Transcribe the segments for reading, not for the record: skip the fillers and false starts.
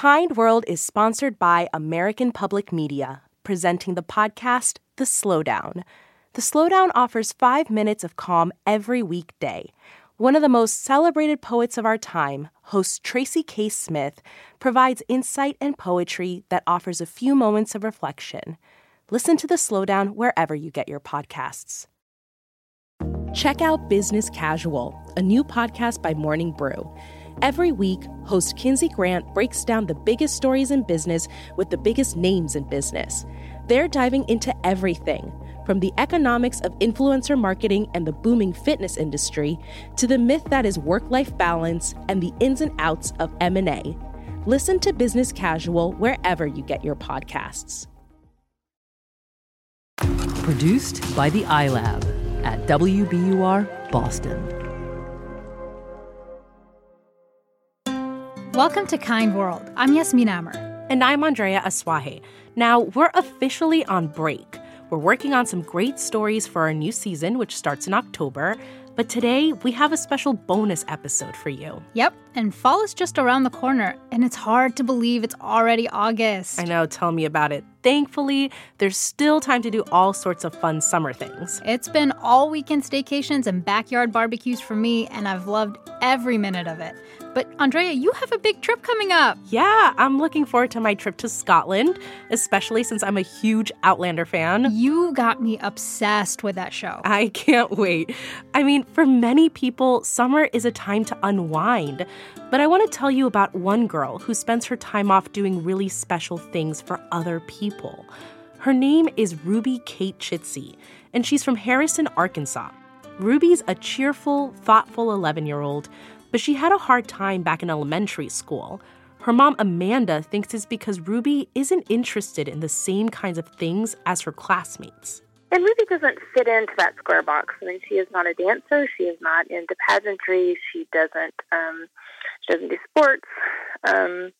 Kind World is sponsored by American Public Media, presenting the podcast, The Slowdown. The Slowdown offers 5 minutes of calm every weekday. One of the most celebrated poets of our time, host Tracy K. Smith, provides insight and poetry that offers a few moments of reflection. Listen to The Slowdown wherever you get your podcasts. Check out Business Casual, a new podcast by Morning Brew. Every week, host Kinsey Grant breaks down the biggest stories in business with the biggest names in business. They're diving into everything, from the economics of influencer marketing and the booming fitness industry to the myth that is work-life balance and the ins and outs of M&A. Listen to Business Casual wherever you get your podcasts. Produced by the iLab at WBUR Boston. Welcome to Kind World. I'm Yasmin Amer. And I'm Andrea Asuaje. Now, we're officially on break. We're working on some great stories for our new season, which starts in October. But today, we have a special bonus episode for you. Yep, and fall is just around the corner, and it's hard to believe it's already August. I know, tell me about it. Thankfully, there's still time to do all sorts of fun summer things. It's been all weekend staycations and backyard barbecues for me, and I've loved every minute of it. But Andrea, you have a big trip coming up. Yeah, I'm looking forward to my trip to Scotland, especially since I'm a huge Outlander fan. You got me obsessed with that show. I can't wait. I mean, for many people, summer is a time to unwind. But I want to tell you about one girl who spends her time off doing really special things for other people. Her name is Ruby Kate Chitsey, and she's from Harrison, Arkansas. Ruby's a cheerful, thoughtful 11-year-old, but she had a hard time back in elementary school. Her mom, Amanda, thinks it's because Ruby isn't interested in the same kinds of things as her classmates. And Ruby doesn't fit into that square box. I mean, she is not a dancer. She is not into pageantry. She doesn't do sports. And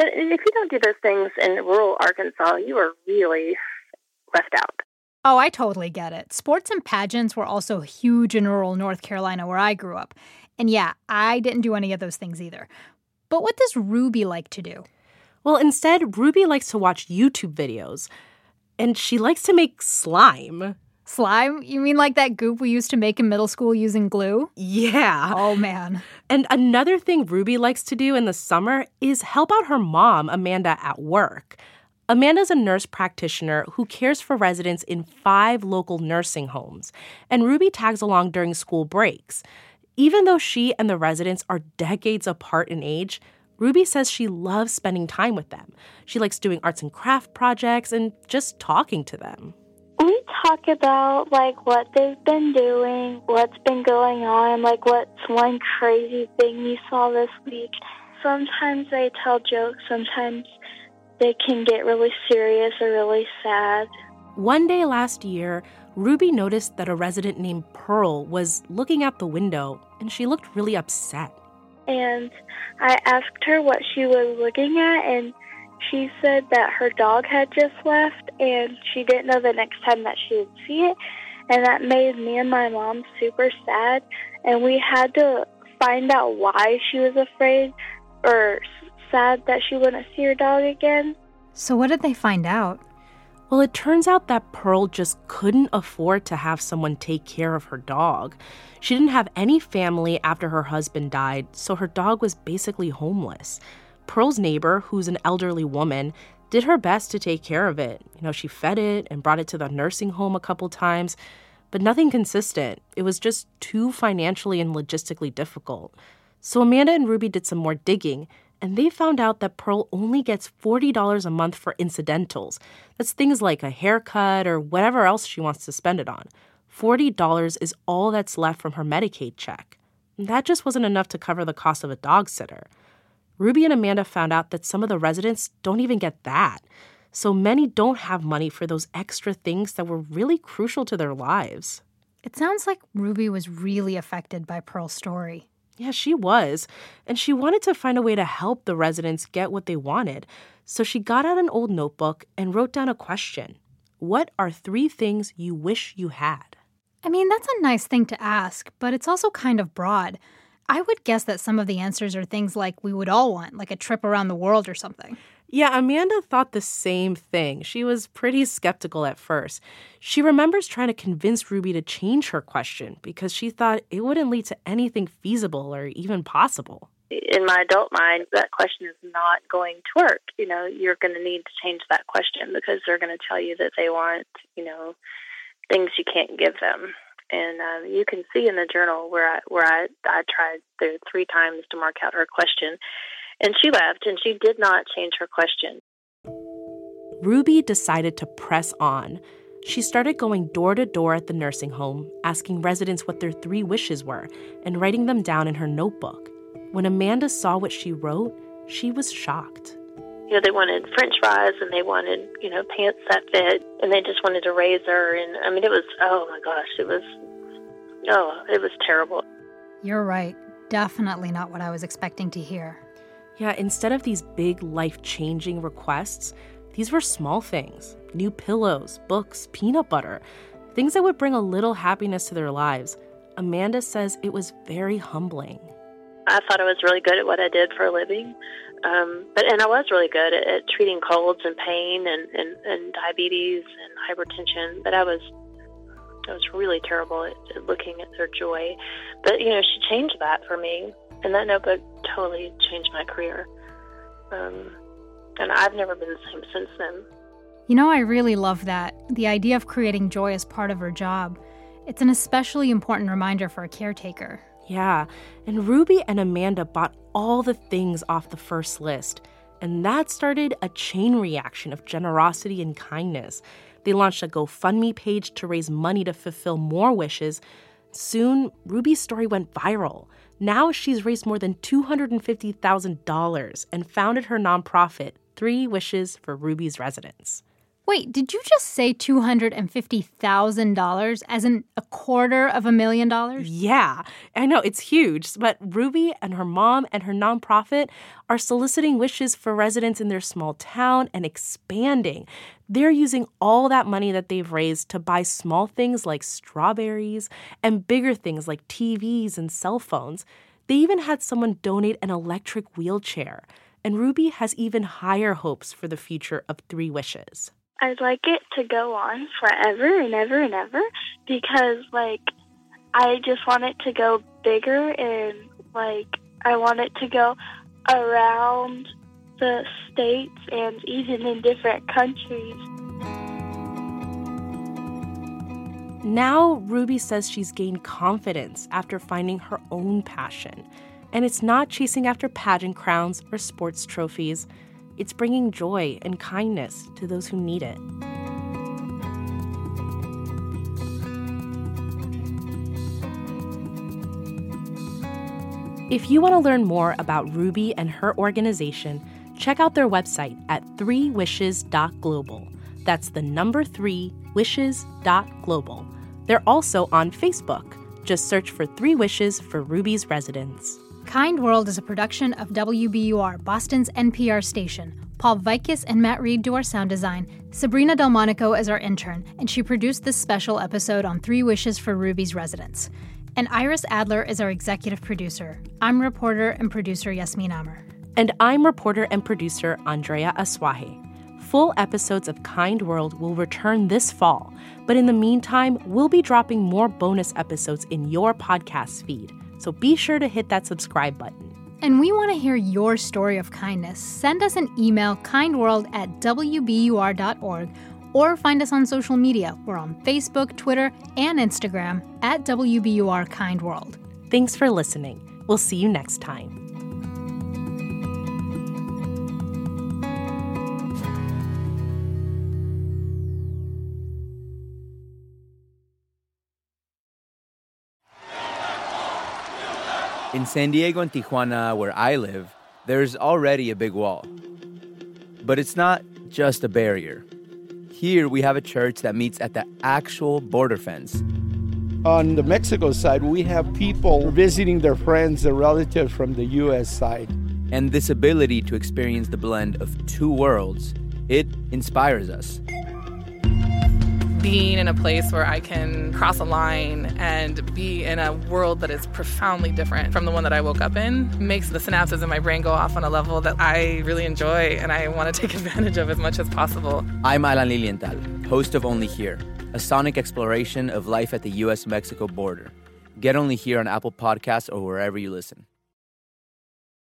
if you don't do those things in rural Arkansas, you are really left out. Oh, I totally get it. Sports and pageants were also huge in rural North Carolina where I grew up. And yeah, I didn't do any of those things either. But what does Ruby like to do? Well, instead, Ruby likes to watch YouTube videos. And she likes to make slime. Slime? You mean like that goop we used to make in middle school using glue? Yeah. Oh, man. And another thing Ruby likes to do in the summer is help out her mom, Amanda, at work. Amanda's a nurse practitioner who cares for residents in 5 local nursing homes. And Ruby tags along during school breaks. Even though she and the residents are decades apart in age, Ruby says she loves spending time with them. She likes doing arts and craft projects and just talking to them. We talk about, like, what they've been doing, what's been going on, like, what's one crazy thing you saw this week. Sometimes they tell jokes. Sometimes they can get really serious or really sad. One day last year, Ruby noticed that a resident named Pearl was looking out the window, and she looked really upset. And I asked her what she was looking at, and she said that her dog had just left, and she didn't know the next time that she would see it. And that made me and my mom super sad, and we had to find out why she was afraid or sad that she wouldn't see her dog again. So what did they find out? Well, it turns out that Pearl just couldn't afford to have someone take care of her dog. She didn't have any family after her husband died, so her dog was basically homeless. Pearl's neighbor, who's an elderly woman, did her best to take care of it. You know, she fed it and brought it to the nursing home a couple times, but nothing consistent. It was just too financially and logistically difficult. So Amanda and Ruby did some more digging, and they found out that Pearl only gets $40 a month for incidentals. That's things like a haircut or whatever else she wants to spend it on. $40 is all that's left from her Medicaid check. And that just wasn't enough to cover the cost of a dog sitter. Ruby and Amanda found out that some of the residents don't even get that. So many don't have money for those extra things that were really crucial to their lives. It sounds like Ruby was really affected by Pearl's story. Yeah, she was. And she wanted to find a way to help the residents get what they wanted. So she got out an old notebook and wrote down a question. What are 3 things you wish you had? I mean, that's a nice thing to ask, but it's also kind of broad. I would guess that some of the answers are things like we would all want, like a trip around the world or something. Yeah, Amanda thought the same thing. She was pretty skeptical at first. She remembers trying to convince Ruby to change her question because she thought it wouldn't lead to anything feasible or even possible. In my adult mind, that question is not going to work. You know, you're going to need to change that question because they're going to tell you that they want, you know, things you can't give them. And you can see in the journal where I tried there 3 times to mark out her question, and she left, and she did not change her question. Ruby decided to press on. She started going door to door at the nursing home, asking residents what their 3 wishes were and writing them down in her notebook. When Amanda saw what she wrote, she was shocked. You know, they wanted French fries and they wanted, you know, pants that fit, and they just wanted a razor. And I mean, it was, oh my gosh, it was terrible. You're right. Definitely not what I was expecting to hear. Yeah, instead of these big life-changing requests, these were small things. New pillows, books, peanut butter, things that would bring a little happiness to their lives. Amanda says it was very humbling. I thought I was really good at what I did for a living. And I was really good at treating colds and pain and diabetes and hypertension, but I was really terrible at looking at their joy. But, you know, she changed that for me, and that notebook totally changed my career. And I've never been the same since then. You know, I really love that, the idea of creating joy as part of her job. It's an especially important reminder for a caretaker. Yeah, and Ruby and Amanda bought all the things off the first list, and that started a chain reaction of generosity and kindness. They launched a GoFundMe page to raise money to fulfill more wishes. Soon, Ruby's story went viral. Now she's raised more than $250,000 and founded her nonprofit, 3 Wishes for Ruby's Residents. Wait, did you just say $250,000 as in $250,000? Yeah, I know, it's huge. But Ruby and her mom and her nonprofit are soliciting wishes for residents in their small town and expanding. They're using all that money that they've raised to buy small things like strawberries and bigger things like TVs and cell phones. They even had someone donate an electric wheelchair. And Ruby has even higher hopes for the future of 3 Wishes. I'd like it to go on forever and ever because, like, I just want it to go bigger and, like, I want it to go around the states and even in different countries. Now Ruby says she's gained confidence after finding her own passion. And it's not chasing after pageant crowns or sports trophies. It's bringing joy and kindness to those who need it. If you want to learn more about Ruby and her organization, check out their website at 3wishes.global. That's the number 3wishes.global. They're also on Facebook. Just search for 3 Wishes for Ruby's Residents. Kind World is a production of WBUR, Boston's NPR station. Paul Vikas and Matt Reed do our sound design. Sabrina Delmonico is our intern, and she produced this special episode on 3 Wishes for Ruby's Residents. And Iris Adler is our executive producer. I'm reporter and producer Yasmin Amer. And I'm reporter and producer Andrea Asuaje. Full episodes of Kind World will return this fall, but in the meantime, we'll be dropping more bonus episodes in your podcast feed. So be sure to hit that subscribe button. And we want to hear your story of kindness. Send us an email, kindworld@wbur.org, or find us on social media. We're on Facebook, Twitter, and Instagram at WBUR Kind World. Thanks for listening. We'll see you next time. In San Diego and Tijuana, where I live, there's already a big wall. But it's not just a barrier. Here we have a church that meets at the actual border fence. On the Mexico side, we have people visiting their friends and relatives from the U.S. side. And this ability to experience the blend of 2 worlds, it inspires us. being in a place where I can cross a line and be in a world that is profoundly different from the one that I woke up in makes the synapses in my brain go off on a level that I really enjoy and I want to take advantage of as much as possible. I'm Alan Lilienthal, host of Only Here, a sonic exploration of life at the U.S.-Mexico border. Get Only Here on Apple Podcasts or wherever you listen.